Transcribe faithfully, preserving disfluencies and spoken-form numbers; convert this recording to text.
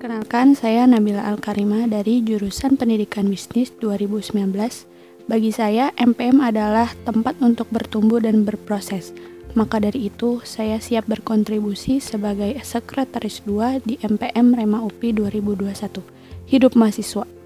Perkenalkan, saya Nabila Al-Karima dari jurusan Pendidikan Bisnis dua ribu sembilan belas. Bagi saya, M P M adalah tempat untuk bertumbuh dan berproses. Maka dari itu, saya siap berkontribusi sebagai sekretaris dua di M P M Rema U P I dua ribu dua puluh satu. Hidup mahasiswa!